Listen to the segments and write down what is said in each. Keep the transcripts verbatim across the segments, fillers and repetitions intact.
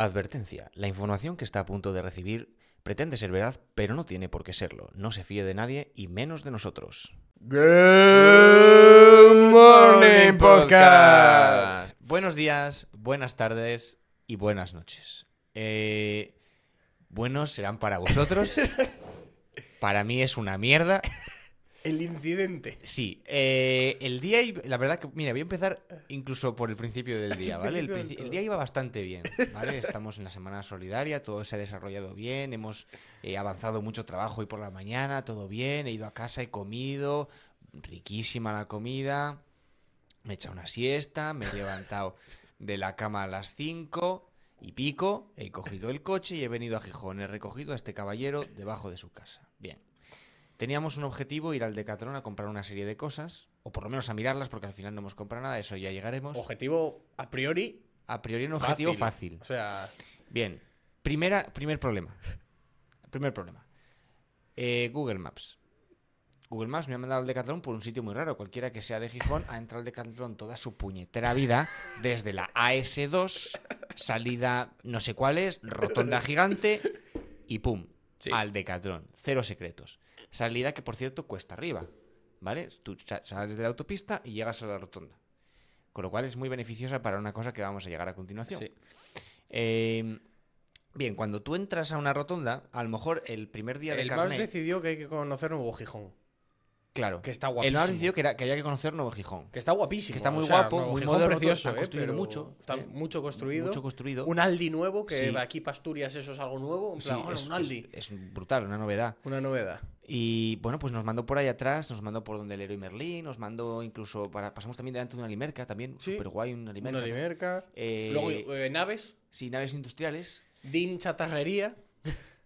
Advertencia, la información que está a punto de recibir pretende ser verdad, pero no tiene por qué serlo. No se fíe de nadie y menos de nosotros. Good Morning Podcast. Buenos días, buenas tardes y buenas noches. Eh, buenos serán para vosotros. Para mí es una mierda. El incidente. Sí. Eh, el día... Iba, la verdad que... Mira, voy a empezar incluso por el principio del día, ¿vale? El, principi- el día iba bastante bien, ¿vale? Estamos en la semana solidaria, todo se ha desarrollado bien, hemos eh, avanzado mucho trabajo hoy por la mañana, todo bien, he ido a casa, he comido, riquísima la comida, me he echado una siesta, me he levantado de la cama a las cinco y pico, he cogido el coche y he venido a Gijón, he recogido a este caballero debajo de su casa. Bien. Teníamos un objetivo, ir al Decathlon a comprar una serie de cosas, o por lo menos a mirarlas, porque al final no hemos comprado nada, eso ya llegaremos. Objetivo a priori. A priori un fácil. Objetivo fácil. O sea. Bien. Primera, primer problema. Primer problema. Eh, Google Maps. Google Maps me ha mandado al Decathlon por un sitio muy raro. Cualquiera que sea de Gijón ha entrado al Decathlon toda su puñetera vida, desde la A S dos, salida no sé cuál es, rotonda gigante, y pum. Sí. Al Decathlon. Cero secretos. Salida que, por cierto, cuesta arriba, ¿vale? Tú sales de la autopista y llegas a la rotonda. Con lo cual es muy beneficiosa para una cosa que vamos a llegar a continuación. Sí. Eh, bien, cuando tú entras a una rotonda, a lo mejor el primer día de carnet... El Vars decidió que hay que conocer Nuevo Gijón. Claro. Que está guapísimo. El Vars decidió que, era, que había que conocer Nuevo Gijón. Que está guapísimo. Que está muy o sea, guapo, Nuevo muy Gijón moderno, precioso, está eh, construido mucho. Está eh, mucho, construido, mucho construido. Un Aldi nuevo, que sí. Aquí para Asturias eso es algo nuevo. En plan, sí, bueno, es, un Aldi. Es, es brutal, una novedad. Una novedad. Y bueno, pues nos mandó por ahí atrás, nos mandó por donde Leroy Merlin, nos mandó incluso, para, pasamos también delante de una Limerca también, súper sí, guay, una Limerca. Una Limerca. Eh, Luego eh, naves. Sí, naves industriales. Din chatarrería.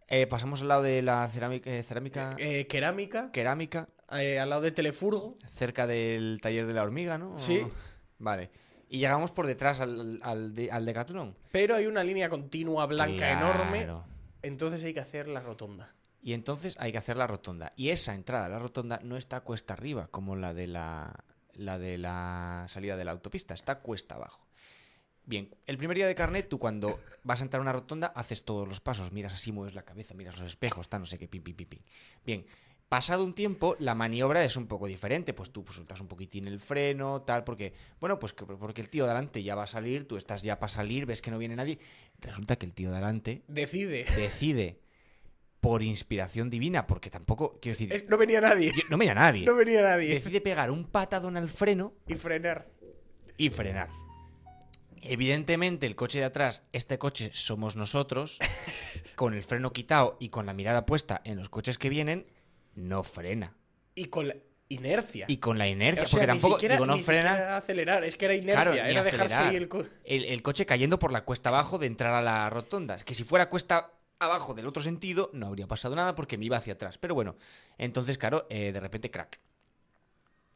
Eh, pasamos al lado de la cerámica. Eh, cerámica. Eh, cerámica. Cerámica. Eh, al lado de Telefurgo. Cerca del taller de la hormiga, ¿no? Sí. ¿O no? Vale. Y llegamos por detrás al, al, de, al Decathlon. Pero hay una línea continua blanca claro. Enorme, entonces hay que hacer la rotonda. Y entonces hay que hacer la rotonda. Y esa entrada a la rotonda no está cuesta arriba, como la de la, la de la salida de la autopista. Está cuesta abajo. Bien, el primer día de carnet, tú cuando vas a entrar a una rotonda, haces todos los pasos. Miras así, mueves la cabeza, miras los espejos, tal, no sé qué, pim, pim, pim, pim. Bien, pasado un tiempo, la maniobra es un poco diferente. Pues tú pues, sueltas un poquitín el freno, tal, porque... Bueno, pues que, porque el tío de adelante ya va a salir, tú estás ya para salir, ves que no viene nadie. Resulta que el tío de adelante... Decide. Decide. Por inspiración divina, porque tampoco, quiero decir... Es, no venía nadie. Yo, no venía nadie. No venía nadie. Decide pegar un patadón al freno... Y frenar. Y frenar. Evidentemente, el coche de atrás, este coche somos nosotros, con el freno quitado y con la mirada puesta en los coches que vienen, no frena. Y con la inercia. Y con la inercia, o sea, porque tampoco... Ni siquiera, digo, no ni frena. Siquiera acelerar, es que era inercia, claro, era dejarse el, co- el, el coche cayendo por la cuesta abajo de entrar a la rotonda. Es que si fuera cuesta... abajo del otro sentido, no habría pasado nada porque me iba hacia atrás. Pero bueno, entonces, claro, eh, de repente, crack.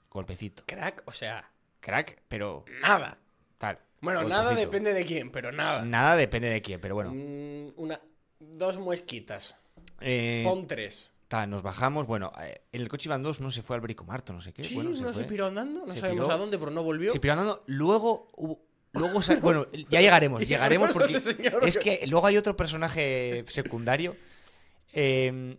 Golpecito. Crack, o sea... Crack, pero... Nada. Tal. Bueno, golpecito. Nada depende de quién, pero nada. Nada depende de quién, pero bueno. Mm, una... Dos muesquitas. Eh... Pon tres. Tal, nos bajamos. Bueno, eh, en el coche iban dos, no se fue al Brico Marto, no sé qué. Sí, bueno, se no fue. Se piró andando. No se sabemos piró... a dónde, pero no volvió. Se piró andando. Luego hubo... Luego, bueno, ya llegaremos, llegaremos porque es que luego hay otro personaje secundario. Eh,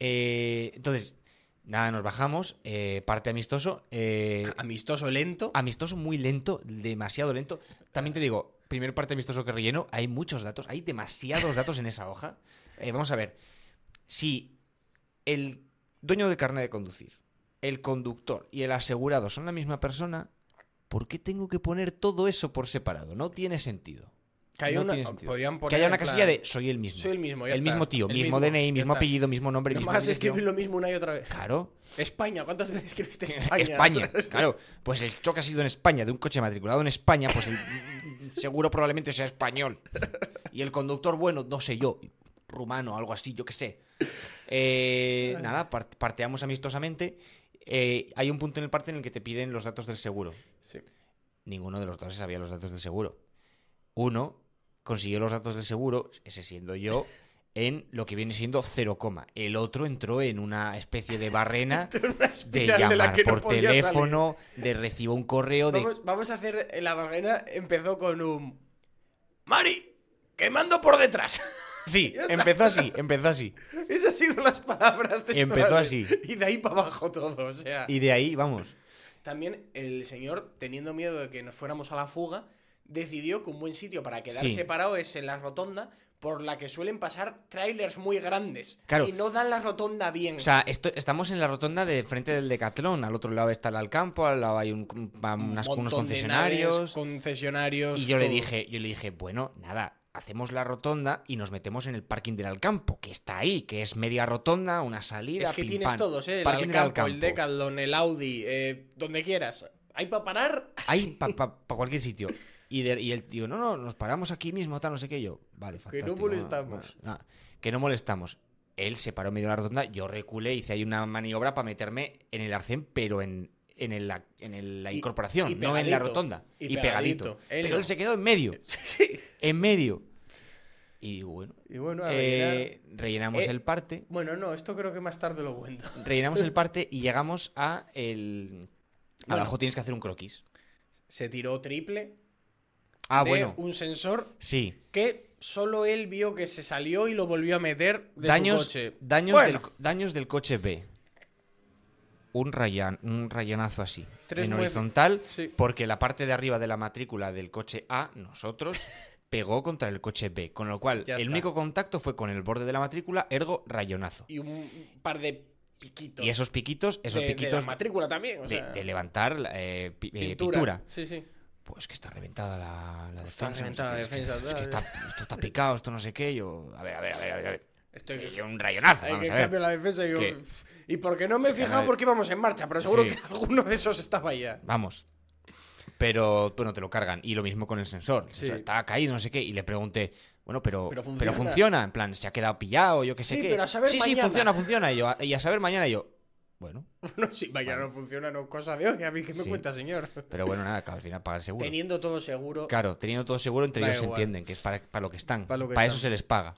eh, entonces, nada, nos bajamos, eh, parte amistoso. Eh, amistoso lento. Amistoso muy lento, demasiado lento. También te digo, primer parte amistoso que relleno, hay muchos datos, hay demasiados datos en esa hoja. Eh, vamos a ver, si el dueño del carnet de conducir, el conductor y el asegurado son la misma persona... ¿Por qué tengo que poner todo eso por separado? No tiene sentido. Que haya no una, poner una casilla plan, de soy el mismo. Soy el mismo, ya el está. Mismo tío, el mismo, mismo D N I, mismo está. Apellido, mismo nombre, no mismo dirección. Nomás escribir lo mismo una y otra vez. Claro. España, ¿cuántas veces escribiste España? España, claro. Pues el choque ha sido en España, de un coche matriculado en España, pues el seguro probablemente sea español. Y el conductor, bueno, no sé yo, rumano, algo así, yo qué sé. Eh, nada, parteamos amistosamente. Eh, hay un punto en el parte en el que te piden los datos del seguro. Sí. Ninguno de los dos sabía los datos del seguro. Uno consiguió los datos del seguro, ese siendo yo, en lo que viene siendo cero coma. El otro entró en una especie de barrena de llamar de por no teléfono, salir. De recibo un correo. Vamos, de... vamos a hacer la barrena. Empezó con un... ¡Mari! quemando por detrás. Sí, empezó así, empezó así. Esas han sido las palabras textuales. Empezó así. Y de ahí para abajo todo, o sea. Y de ahí, vamos. También el señor, teniendo miedo de que nos fuéramos a la fuga, decidió que un buen sitio para quedarse sí. parado es en la rotonda, por la que suelen pasar trailers muy grandes. Claro. Y no dan la rotonda bien. O sea, esto, estamos en la rotonda de frente del Decathlon. Al otro lado está el Alcampo, al lado hay un, unas, un unos concesionarios. Naves, concesionarios. Y yo todo. le dije, yo le dije, bueno, nada, hacemos la rotonda y nos metemos en el parking del Alcampo, que está ahí, que es media rotonda, una salida. Es que pim, tienes pan. todos, eh. El parking Alcampo, del Alcampo, el Decathlon, el Audi, eh, donde quieras. Hay para parar. Hay para pa, pa cualquier sitio. Y, de, y el tío, no, no, nos paramos aquí mismo, tal, no sé qué. Yo, vale, fantástico. Que no molestamos. No, no, no, que no molestamos. Él se paró en medio de la rotonda, yo reculé, hice ahí una maniobra para meterme en el arcén, pero en, en, el, en el, la incorporación, y, y pegadito, no en la rotonda. Y, y pegadito. pegadito. Él pero no. él se quedó en medio. Sí. En medio. Y bueno, y bueno a eh, rellenamos eh, el parte. Bueno, no, esto creo que más tarde lo cuento. Rellenamos el parte y llegamos a el... Bueno, abajo tienes que hacer un croquis. Se tiró triple... Ah, de bueno. un sensor sí. que solo él vio que se salió y lo volvió a meter de daños, su coche. Daños, bueno. del, daños del coche B. Un, rayan, un rayonazo así, Tres en nueve. horizontal, sí. porque la parte de arriba de la matrícula del coche A, nosotros, pegó contra el coche B. Con lo cual, ya el está. único contacto fue con el borde de la matrícula, ergo rayonazo. Y un par de... piquitos. Y esos piquitos... esos de, piquitos de la matrícula también. O sea, de, de levantar eh, pi, pintura. Eh, pintura. Sí, sí. Pues que está reventada la, la defensa. Está reventada la defensa. Es que está, esto está picado, esto no sé qué. Yo, a ver, a ver, a ver, a ver. Estoy que, un rayonazo. Hay vamos que a ver. Cambio la defensa y yo. ¿Qué? Y porque no me he fijado porque íbamos en marcha, pero seguro sí. que alguno de esos estaba ya. Vamos. Pero bueno, te lo cargan. Y lo mismo con el sensor. El sensor sí. estaba caído, no sé qué. Y le pregunté, bueno, pero, pero, funciona. pero funciona. En plan, se ha quedado pillado, yo qué sé sí, qué. Pero a saber sí, mañana. sí, funciona, funciona. Y, yo, y a saber mañana y yo. Bueno, bueno, si mañana bueno. no funciona, no cosa de hoy. A mí que me sí. cuenta, señor. Pero bueno, nada, al final pagar seguro. Teniendo todo seguro. Claro, teniendo todo seguro, entre ellos se entienden que es para, para lo que están. Para, lo que para están. Eso se les paga.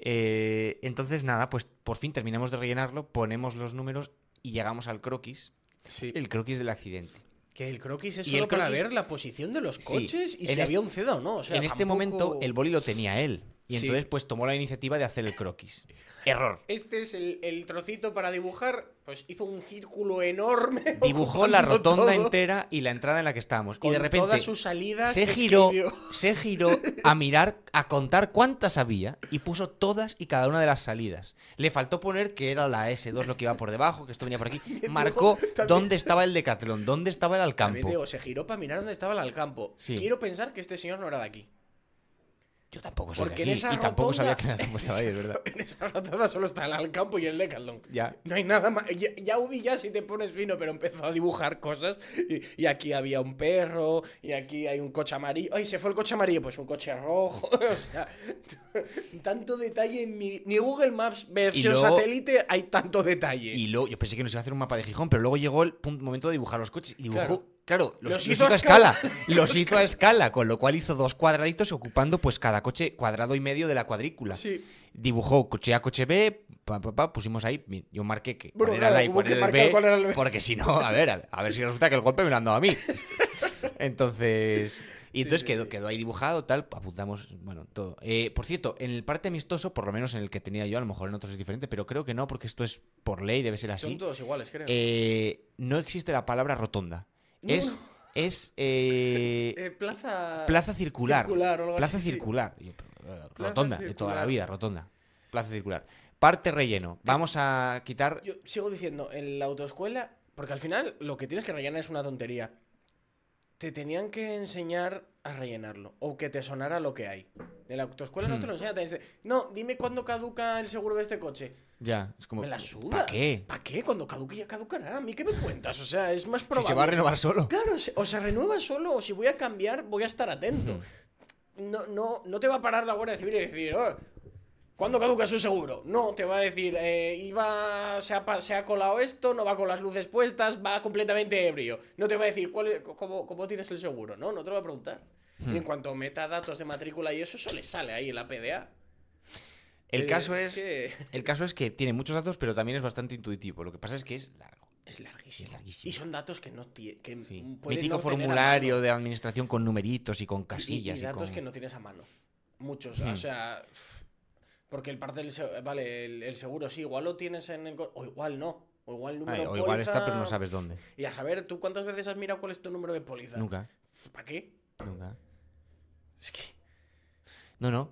Eh, entonces, nada, pues por fin terminamos de rellenarlo, ponemos los números y llegamos al croquis. Sí. El croquis del accidente. Que el croquis es y solo croquis... para ver la posición de los coches sí. y en si este... había un ceda o no. O sea, en tampoco... este momento, el boli lo tenía él. Y sí. entonces, pues tomó la iniciativa de hacer el croquis. Error. Este es el, el trocito para dibujar. Pues hizo un círculo enorme. Dibujó la rotonda todo. entera y la entrada en la que estábamos. Con y de repente todas sus salidas se giró, se giró a mirar, a contar cuántas había y puso todas y cada una de las salidas. Le faltó poner que era la S dos lo que iba por debajo, que esto venía por aquí. También Marcó digo, también... dónde estaba el Decathlon, dónde estaba el Alcampo. Digo, se giró para mirar dónde estaba el Alcampo. Sí. Quiero pensar que este señor no era de aquí. Yo tampoco soy Porque de aquí, y rotonda, tampoco sabía que era estaba ahí, es verdad. En esa rotonda solo está el Alcampo y el Decathlon. Ya. No hay nada más. Ya, ya Audi ya si te pones fino, pero empezó a dibujar cosas. Y, y aquí había un perro, y aquí hay un coche amarillo. ¡Ay, se fue el coche amarillo! Pues un coche rojo. O sea, tanto detalle en mi... Ni Google Maps versión luego, satélite hay tanto detalle. Y luego, yo pensé que nos iba a hacer un mapa de Gijón, pero luego llegó el punto, momento de dibujar los coches y dibujó... Claro. Claro, los, los hizo, hizo a escala, escala. los hizo a escala, con lo cual hizo dos cuadraditos ocupando pues cada coche cuadrado y medio de la cuadrícula. Sí. Dibujó coche A, coche B, pa, pa, pa, pusimos ahí, yo marqué que bueno, cuál era el A y cuál era el B, cuál era el B, porque si no, a ver, a, a ver si resulta que el golpe me lo han dado a mí. Entonces, y entonces sí, sí, quedó, sí. quedó ahí dibujado, tal, apuntamos, bueno, todo. Eh, por cierto, en el parte amistoso, por lo menos en el que tenía yo, a lo mejor en otros es diferente, pero creo que no, porque esto es por ley, debe ser así. Son todos iguales, creo. Eh, no existe la palabra rotonda. Es, no. es eh, eh, plaza... plaza circular. circular o algo plaza así, circular. Sí. Rotonda, plaza de toda la vida, rotonda. Plaza circular. Parte relleno. Vamos a quitar... Yo sigo diciendo, en la autoescuela... Porque al final lo que tienes que rellenar es una tontería. Te tenían que enseñar a rellenarlo. O que te sonara lo que hay. En la autoescuela hmm. no te lo enseñan. Te dicen, no, dime cuándo caduca el seguro de este coche. Ya, es como... Me la suda. ¿Para qué? ¿Para qué? Cuando caduque ya caducará. ¿A mí qué me cuentas? O sea, es más probable. Si se va a renovar solo. Claro, o se renueva solo, o si voy a cambiar, voy a estar atento. Mm. No, no, no te va a parar la Guardia Civil y decir, oh, ¿cuándo caduca su seguro? No, te va a decir, eh, iba, se ha, se ha colado esto, no va con las luces puestas, va completamente ebrio. No te va a decir, ¿cuál es, cómo, cómo tienes el seguro? No, no te lo va a preguntar. Mm. Y en cuanto meta datos de matrícula y eso, eso le sale ahí en la P D A. El caso es, es que... el caso es que tiene muchos datos, pero también es bastante intuitivo. Lo que pasa es que es largo. Es larguísimo. Es larguísimo. Y son datos que no tienes... Sí. Mítico no formulario de administración con numeritos y con casillas. Y, y, y datos y con... que no tienes a mano. Muchos, sí. O sea... Porque el parte del... Vale, el, el seguro sí, igual lo tienes en el... O igual no. O igual el número Ay, de póliza... O igual está, pero no sabes dónde. Y a saber, ¿tú cuántas veces has mirado cuál es tu número de póliza? Nunca. ¿Para qué? Nunca. Es que... No, no.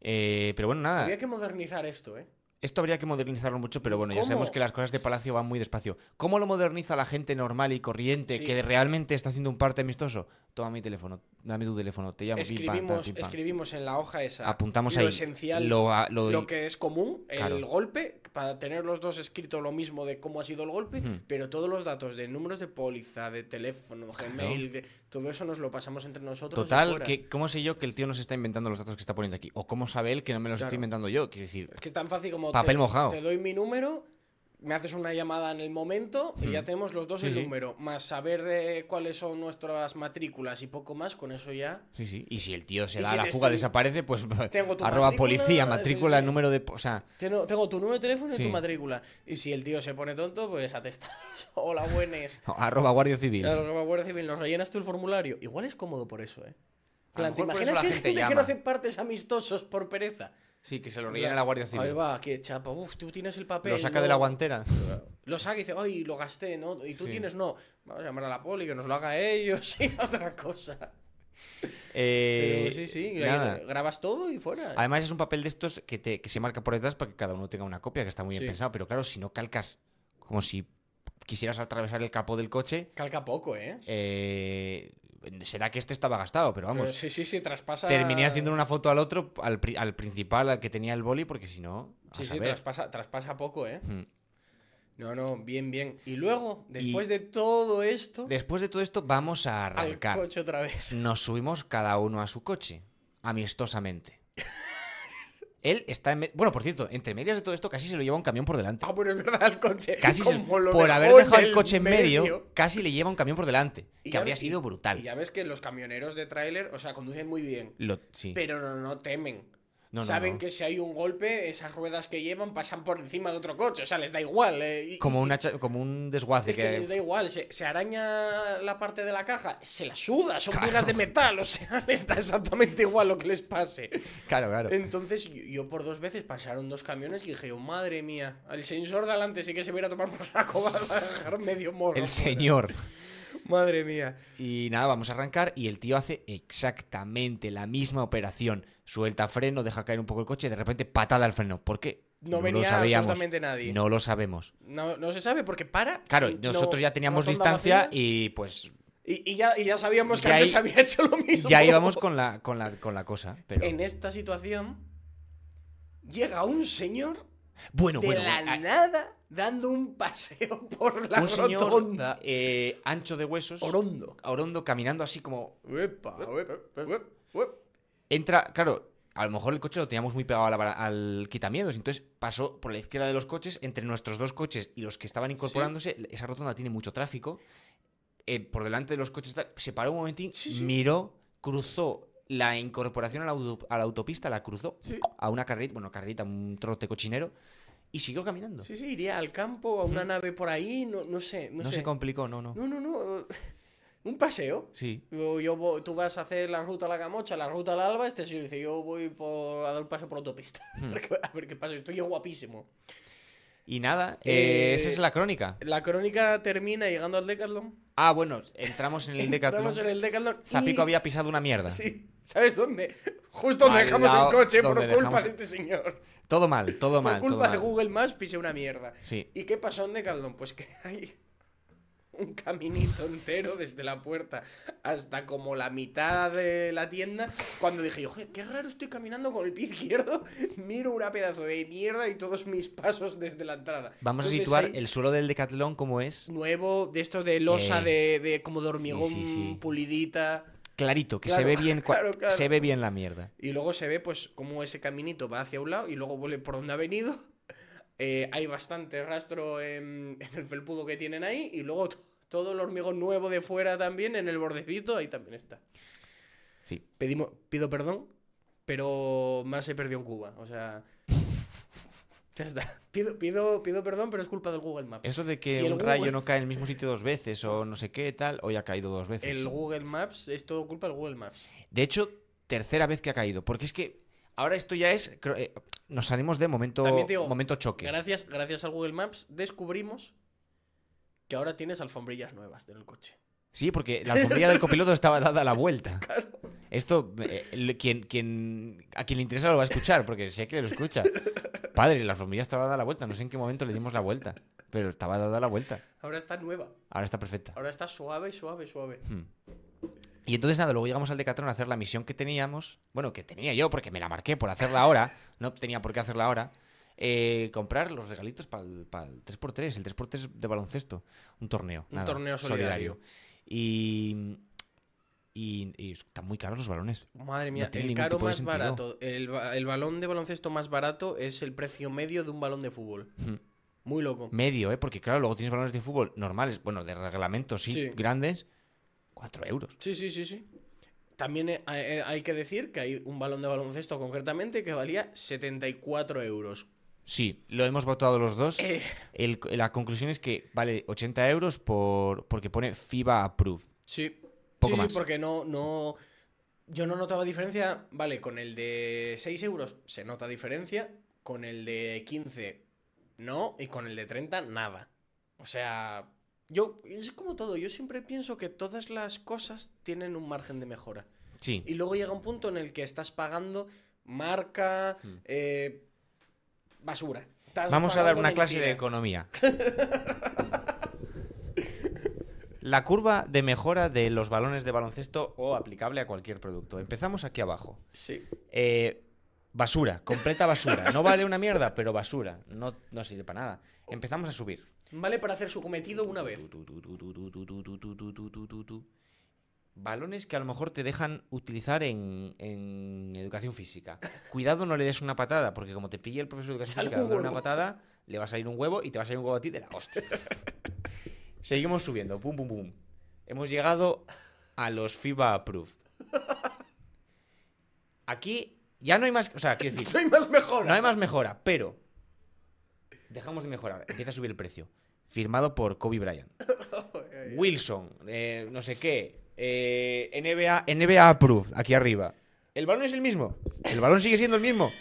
Eh, pero bueno, nada. Habría que modernizar esto, ¿eh? Esto habría que modernizarlo mucho, pero bueno, ¿Cómo? ya sabemos que las cosas de Palacio van muy despacio. ¿Cómo lo moderniza la gente normal y corriente sí. que realmente está haciendo un parte amistoso? Toma mi teléfono, dame tu teléfono, te llamo. Escribimos, pim, pam, pim, pam. escribimos en la hoja esa Apuntamos lo ahí, esencial, lo, lo, lo que es común, claro. el golpe, para tener los dos escrito lo mismo de cómo ha sido el golpe, hmm. pero todos los datos de números de póliza, de teléfono, Gmail, de, todo eso nos lo pasamos entre nosotros. Total, que, ¿cómo sé yo que el tío nos está inventando los datos que está poniendo aquí? ¿O cómo sabe él que no me los claro. estoy inventando yo? Quiero decir, es que es tan fácil como... Papel te, mojado. Te doy mi número, me haces una llamada en el momento y hmm. ya tenemos los dos sí, el sí. número. Más saber eh, cuáles son nuestras matrículas y poco más, con eso ya... Sí, sí. Y si el tío se da si la fuga, estoy... desaparece, pues arroba matrícula, policía, matrícula, sí, sí. número de... O sea... Tengo, tengo tu número de teléfono sí. y tu matrícula. Y si el tío se pone tonto, pues atestas. Hola, buenas. arroba guardia civil. Arroba guardia civil. Nos rellenas tú el formulario. Igual es cómodo por eso, ¿eh? Plan, ¿te imaginas que hay gente llama. que no hace partes amistosos por pereza? Sí, que se lo rellena la Guardia Civil. Ahí va, que chapa, uff, tú tienes el papel. Lo saca ¿no? de la guantera. Lo saca y dice, ay, lo gasté, ¿no? Y tú sí. tienes, no. Vamos a llamar a la poli, que nos lo haga ellos y otra cosa. Eh, Pero sí, sí, nada. grabas todo y fuera. Además, es un papel de estos que, te, que se marca por detrás para que cada uno tenga una copia, que está muy bien sí. pensado. Pero claro, si no calcas como si quisieras atravesar el capó del coche. Calca poco, ¿eh? Eh. Será que este estaba gastado, pero vamos. Pero sí, sí, sí, traspasa. Terminé haciendo una foto al otro, al, pri al principal, al que tenía el boli, porque si no. Sí, sí, traspasa, traspasa poco, ¿eh? Mm. No, no, bien, bien. Y luego, después y... de todo esto. Después de todo esto, vamos a arrancar. Al coche otra vez. Nos subimos cada uno a su coche, amistosamente. Él está en... Bueno, por cierto, entre medias de todo esto casi se lo lleva un camión por delante. Ah, pero es verdad, el coche. Casi se... Por haber dejado el coche en medio, medio, casi le lleva un camión por delante. Y que habría ves, sido brutal. Y ya ves que los camioneros de tráiler, o sea, conducen muy bien. Lo... Sí. Pero no, no temen. No, Saben no, no. que si hay un golpe, esas ruedas que llevan pasan por encima de otro coche. O sea, les da igual. Eh, y, como, una cha... como un desguace. Es que, que les da igual. Se, se araña la parte de la caja, se la suda. Son claro. piezas de metal. O sea, les da exactamente igual lo que les pase. Claro, claro. Entonces, yo, yo por dos veces pasaron dos camiones y dije, oh, madre mía, el señor de adelante sí que se viera a tomar por la coba para dejar medio morro. El señor. Madre mía. Y nada, vamos a arrancar y el tío hace exactamente la misma operación. Suelta freno, deja caer un poco el coche y de repente patada al freno. ¿Por qué? No, no venía absolutamente nadie. No lo sabemos. No, no se sabe porque para... Claro, nosotros no, ya teníamos no distancia y pues... Y, y, ya, y ya sabíamos que antes había hecho lo mismo. Ya íbamos con la, con la, con la cosa. Pero... En esta situación llega un señor bueno, de bueno, la bueno, nada... Dando un paseo por la un rotonda. Señor, eh, ancho de huesos. Orondo. Orondo, caminando así como... Uepa, uep, uep, uep. Entra, claro, a lo mejor el coche lo teníamos muy pegado a la, al quitamiedos. Entonces pasó por la izquierda de los coches, entre nuestros dos coches y los que estaban incorporándose. Sí. Esa rotonda tiene mucho tráfico. Eh, por delante de los coches, se paró un momentín, sí, sí. miró, cruzó la incorporación a la, auto, a la autopista, la cruzó sí. a una carrerita, bueno, carrerita, un trote cochinero. Y siguió caminando. Sí, sí, iría al campo, a una mm. nave por ahí, no, no sé. No, no sé. se complicó, no, no. No, no, no. Un paseo. Sí. Yo, yo, tú vas a hacer la ruta a la Gamocha, la ruta al Alba, este señor dice, yo voy por, a dar un paseo por la autopista. Mm. A ver qué pasa, estoy yo guapísimo. Y nada, eh, eh, esa es la crónica. La crónica termina llegando al Decathlon. Ah, bueno, entramos en el Decathlon. Entramos en el Decathlon. Y... Zapico había pisado una mierda. Sí, ¿sabes dónde? Justo donde al dejamos lado, el coche por culpa de este señor. Todo mal, todo mal. Por culpa de Google Maps pisé una mierda. Sí. ¿Y qué pasó en Decathlon? Pues que hay un caminito entero desde la puerta hasta como la mitad de la tienda. Cuando dije yo, qué raro, estoy caminando con el pie izquierdo, miro una pedazo de mierda y todos mis pasos desde la entrada. Vamos Entonces, a situar hay... el suelo del Decathlon como es. Nuevo, de esto de losa, eh. de, de como de hormigón sí, sí, sí. pulidita... Clarito, que claro, se ve bien claro, claro. se ve bien la mierda. Y luego se ve pues como ese caminito va hacia un lado y luego vuelve por donde ha venido. Eh, hay bastante rastro en, en el felpudo que tienen ahí y luego todo el hormigón nuevo de fuera también en el bordecito, ahí también está. Sí. Pedimos, pido perdón, pero más se perdió en Cuba, o sea... Ya está. Pido, pido, pido perdón, pero es culpa del Google Maps. Eso de que si un Google... rayo no cae en el mismo sitio dos veces o no sé qué, tal, hoy ha caído dos veces. El Google Maps es todo culpa del Google Maps. De hecho, tercera vez que ha caído. Porque es que ahora esto ya es... Creo, eh, nos salimos de momento, digo, momento choque. Gracias, gracias al Google Maps descubrimos que ahora tienes alfombrillas nuevas en el coche. Sí, porque la alfombrilla del copiloto estaba dada a la vuelta. Claro. Esto, eh, quien, quien, a quien le interesa lo va a escuchar, porque sé que lo escucha. Padre, la alfombrilla estaba dada a la vuelta. No sé en qué momento le dimos la vuelta, pero estaba dada a la vuelta. Ahora está nueva. Ahora está perfecta. Ahora está suave, suave, suave. Hmm. Y entonces, nada, luego llegamos al Decathlon a hacer la misión que teníamos. Bueno, que tenía yo, porque me la marqué por hacerla ahora. No tenía por qué hacerla ahora. Eh, comprar los regalitos para el, para el tres por tres, el tres por tres de baloncesto. Un torneo. Un nada, torneo solidario. solidario. Y... Y, y están muy caros los balones. Madre mía, no el caro más sentido. barato. El, el balón de baloncesto más barato es el precio medio de un balón de fútbol. Mm. Muy loco. Medio, ¿eh? Porque claro, luego tienes balones de fútbol normales, bueno, de reglamento, sí, sí. grandes, cuatro euros. Sí, sí, sí, sí. También hay, hay que decir que hay un balón de baloncesto concretamente que valía setenta y cuatro euros. Sí, lo hemos votado los dos. Eh. El, la conclusión es que vale ochenta euros por, porque pone FIBA approved. Sí. Poco sí, más. sí, porque no, no... Yo no notaba diferencia. Vale, con el de seis euros se nota diferencia. Con el de quince no. Y con el de treinta nada. O sea... yo Es como todo. Yo siempre pienso que todas las cosas tienen un margen de mejora. Sí. Y luego llega un punto en el que estás pagando marca... Mm. Eh, basura. Estás Vamos a dar una mentira. clase de economía. La curva de mejora de los balones de baloncesto o aplicable a cualquier producto. Empezamos aquí abajo. Sí. Eh, basura, completa basura. No vale una mierda, pero basura. No, no sirve para nada. Empezamos a subir. Vale para hacer su cometido una vez. Balones que a lo mejor te dejan utilizar en, en educación física. Cuidado, no le des una patada, porque como te pille el profesor de educación física de una patada, le va a salir un huevo y te va a salir un huevo a ti de la hostia. Seguimos subiendo, pum, pum, pum. Hemos llegado a los FIBA approved. Aquí ya no hay más... O sea, quiero decir... No hay más mejora. No hay más mejora, pero... Dejamos de mejorar. Empieza a subir el precio. Firmado por Kobe Bryant. Wilson, eh, no sé qué. Eh, N B A, N B A approved, aquí arriba. ¿El balón es el mismo? El balón sigue siendo el mismo.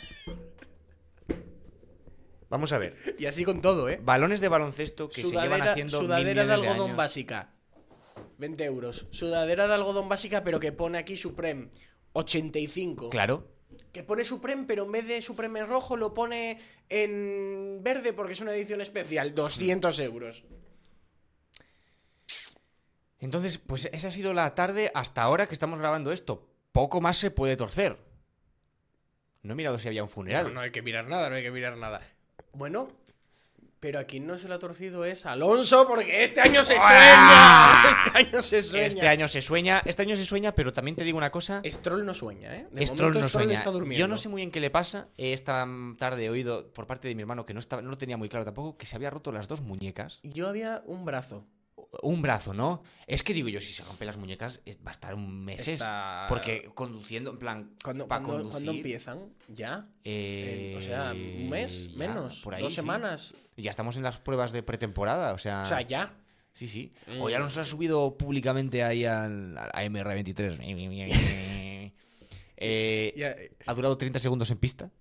Vamos a ver. Y así con todo, ¿eh? Balones de baloncesto que sudadera, se llevan haciendo mil millones de años. Sudadera de algodón básica. veinte euros. Sudadera de algodón básica, pero que pone aquí Supreme. ochenta y cinco. Claro. Que pone Supreme, pero en vez de Supreme en rojo lo pone en verde porque es una edición especial. doscientos euros. Entonces, pues esa ha sido la tarde hasta ahora que estamos grabando esto. Poco más se puede torcer. No he mirado si había un funeral. No, no hay que mirar nada, no hay que mirar nada. Bueno, pero a quien no se lo ha torcido es Alonso, porque este año se sueña. Este año se sueña. Este año se sueña, este año se sueña, pero también te digo una cosa. Stroll no sueña, ¿eh? De Stroll momento, no Stroll sueña. Está durmiendo. Yo no sé muy bien qué le pasa. Esta tarde he oído por parte de mi hermano, que no, estaba, no lo tenía muy claro tampoco, que se había roto las dos muñecas. Yo había un brazo. Un brazo, ¿no? Es que digo yo, si se rompen las muñecas va a estar un meses. Está... Porque conduciendo, en plan, ¿Cuándo, para cuando, conducir... ¿cuándo empiezan? ¿Ya? Eh, eh, o sea, ¿un mes? Ya, ¿menos? Por ahí, ¿Dos sí. semanas? Ya estamos en las pruebas de pretemporada, o sea... O sea, ¿ya? Sí, sí. Mm. O ya nos ha subido públicamente ahí al, al M R veintitrés. eh, yeah. Ha durado treinta segundos en pista.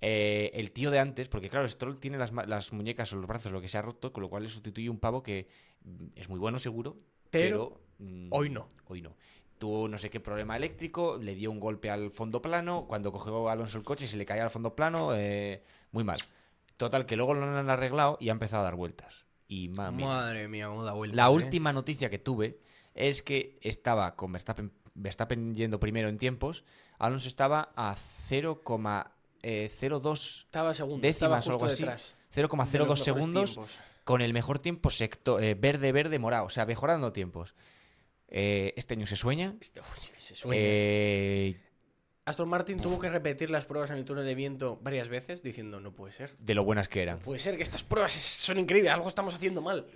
Eh, el tío de antes, porque claro, Stroll tiene las, las muñecas o los brazos, lo que se ha roto, con lo cual le sustituye un pavo que es muy bueno seguro, pero, pero mm, hoy no. Hoy no. Tuvo no sé qué problema eléctrico, le dio un golpe al fondo plano, cuando cogió a Alonso el coche se le caía al fondo plano, eh, muy mal. Total, que luego lo han arreglado y ha empezado a dar vueltas. Y mami, madre mía, cómo da vueltas. La eh. última noticia que tuve es que estaba con Verstappen, Verstappen yendo primero en tiempos, Alonso estaba a cero, Eh, cero coma dos estaba segundo, décimas estaba o algo así, cero coma cero dos segundos tiempos. Con el mejor tiempo sector, eh, verde, verde, morado, o sea, mejorando tiempos. Eh, este año se sueña. Este, oye, se sueña. Eh, Aston Martin pff. tuvo que repetir las pruebas en el túnel de viento varias veces diciendo, no puede ser. De lo buenas que eran. No puede ser, que estas pruebas son increíbles, algo estamos haciendo mal.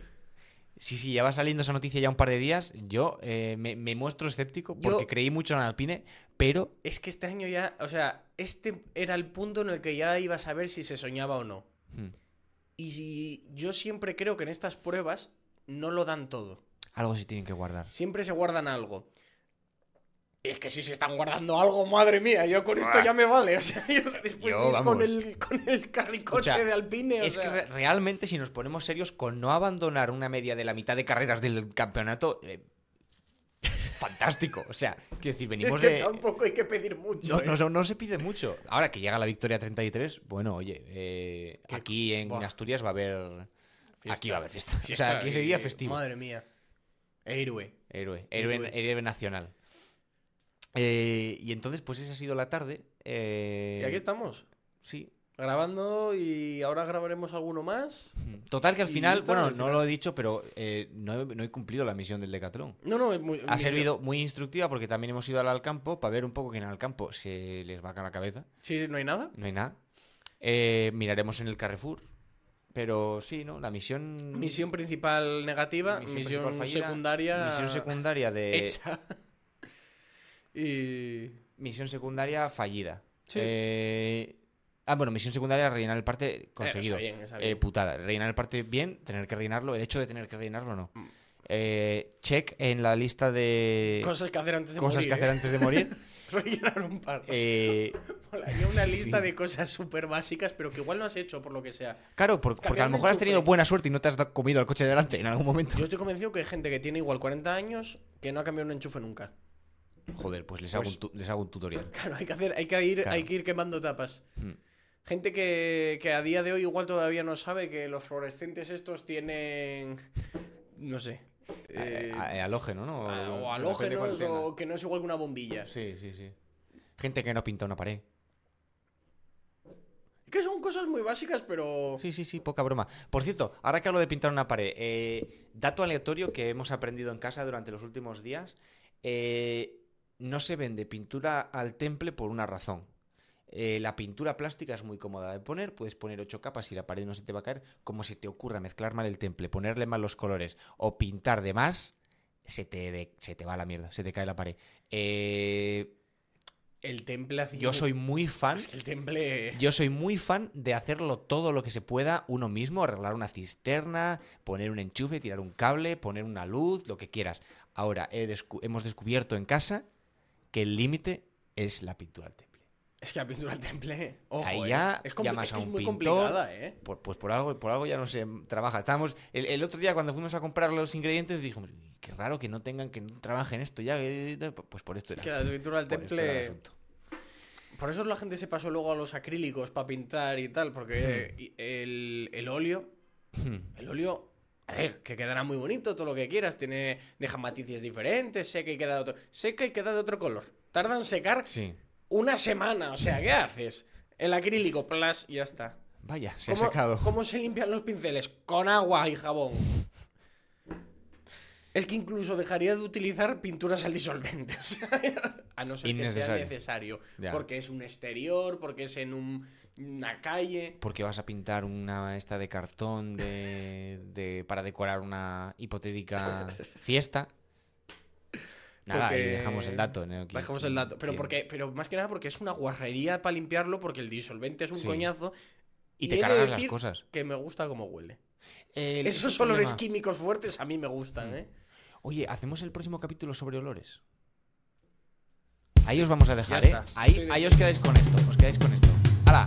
Sí, sí, ya va saliendo esa noticia ya un par de días. Yo eh, me, me muestro escéptico porque Yo... creí mucho en Alpine, pero... Es que este año ya... O sea, este era el punto en el que ya iba a saber si se soñaba o no. Hmm. Y si... yo siempre creo que en estas pruebas no lo dan todo. Algo sí tienen que guardar. Siempre se guardan algo. Es que si se están guardando algo, madre mía, yo con esto ya me vale. O sea, yo después yo, de ir vamos. con el, con el carricoche o sea, de Alpine. O es sea... que re- realmente, si nos ponemos serios, con no abandonar una media de la mitad de carreras del campeonato. Eh, fantástico. O sea, quiero decir, venimos es que de. Tampoco hay que pedir mucho. No, eh. no, no, no se pide mucho. Ahora que llega la victoria treinta y tres, bueno, oye, eh, aquí en Buah. Asturias va a haber. Fiesta. Aquí va a haber fiesta. fiesta. O sea, aquí es el día festivo. Madre mía. Héroe. Héroe. Héroe, héroe. héroe nacional. Eh, y entonces, pues esa ha sido la tarde. Eh... Y aquí estamos. Sí. Grabando y ahora grabaremos alguno más. Total, que al final, bueno, no lo he dicho, pero eh, no, he, no he cumplido la misión del Decathlon. No, no, es muy. Ha misión. servido muy instructiva porque también hemos ido al Alcampo para ver un poco que en Alcampo se les va a la cabeza. Sí, no hay nada. No hay nada. Eh, miraremos en el Carrefour. Pero sí, ¿no? La misión. Misión principal negativa, misión, misión principal fallida, secundaria. Misión secundaria de. Hecha. Y. Misión secundaria fallida. Sí. Eh... Ah, bueno, misión secundaria, rellenar el parte conseguido. Eh, está bien, está bien. Eh, putada. Rellenar el parte bien, tener que rellenarlo. El hecho de tener que rellenarlo, no. Mm. Eh, check en la lista de. Cosas que hacer antes de cosas morir. Cosas que eh. hacer antes de morir. Rellenar un par. Eh... Hay una lista sí. de cosas súper básicas, pero que igual no has hecho, por lo que sea. Claro, por, porque a lo mejor has tenido buena suerte y no te has comido el coche de delante en algún momento. Yo estoy convencido que hay gente que tiene igual cuarenta años que no ha cambiado un enchufe nunca. Joder, pues les, pues, hago, un tu- les hago un tutorial. Claro, hay que, hacer, hay que, ir, claro. hay que ir quemando tapas. Hmm. Gente que, que a día de hoy igual todavía no sabe que los fluorescentes estos tienen... No sé. Eh, a, a, halógeno, ¿no? O, a, o halógenos, o que no es igual que una bombilla. Sí, sí, sí. Gente que no pinta una pared. Que son cosas muy básicas, pero... Sí, sí, sí, poca broma. Por cierto, ahora que hablo de pintar una pared, eh, dato aleatorio que hemos aprendido en casa durante los últimos días, eh, no se vende pintura al temple por una razón. Eh, la pintura plástica es muy cómoda de poner, puedes poner ocho capas y la pared no se te va a caer. Como se te ocurra mezclar mal el temple, ponerle mal los colores o pintar de más, se te, de, se te va la mierda, se te cae la pared. Eh... El temple hacía... Yo soy muy fan... Es que el temple... Yo soy muy fan de hacerlo todo lo que se pueda uno mismo, arreglar una cisterna, poner un enchufe, tirar un cable, poner una luz, lo que quieras. Ahora, he descu- hemos descubierto en casa que el límite es la pintura al temple. Es que la pintura al temple... Ojo, ahí ya eh. es compl- llamas es que es a un muy pintor... Complicada, ¿eh? Por, pues por algo, por algo ya no se trabaja. Estábamos... El, el otro día cuando fuimos a comprar los ingredientes dijimos... Qué raro que no tengan, que no trabajen esto ya. Pues por esto sí, era. Que la pintura al temple. Por, por eso la gente se pasó luego a los acrílicos para pintar y tal, porque hmm. el, el óleo. Hmm. El óleo, a ver, que quedará muy bonito, todo lo que quieras. Tiene, deja matices diferentes, seca y queda de otro. Seca y queda de otro color. Tarda en secar sí. una semana. O sea, ¿qué haces? El acrílico, plas, y ya está. Vaya, se ha secado. ¿Cómo se limpian los pinceles? Con agua y jabón. Es que incluso dejaría de utilizar pinturas al disolvente, o sea, a no ser que sea necesario. Ya. Porque es un exterior, porque es en un, una calle... Porque vas a pintar una esta de cartón de, de para decorar una hipotética fiesta. Nada, porque... y dejamos el dato. ¿No? Que, dejamos que, el dato, pero, que... porque, pero más que nada porque es una guarrería para limpiarlo, porque el disolvente es un sí. coñazo. Y, y te cargas las cosas. Que me gusta cómo huele. Eh, Esos olores problema. químicos fuertes a mí me gustan, mm. ¿eh? Oye, hacemos el próximo capítulo sobre olores. Ahí os vamos a dejar, ¿eh? Ahí, ahí os quedáis con esto, os quedáis con esto. ¡Hala!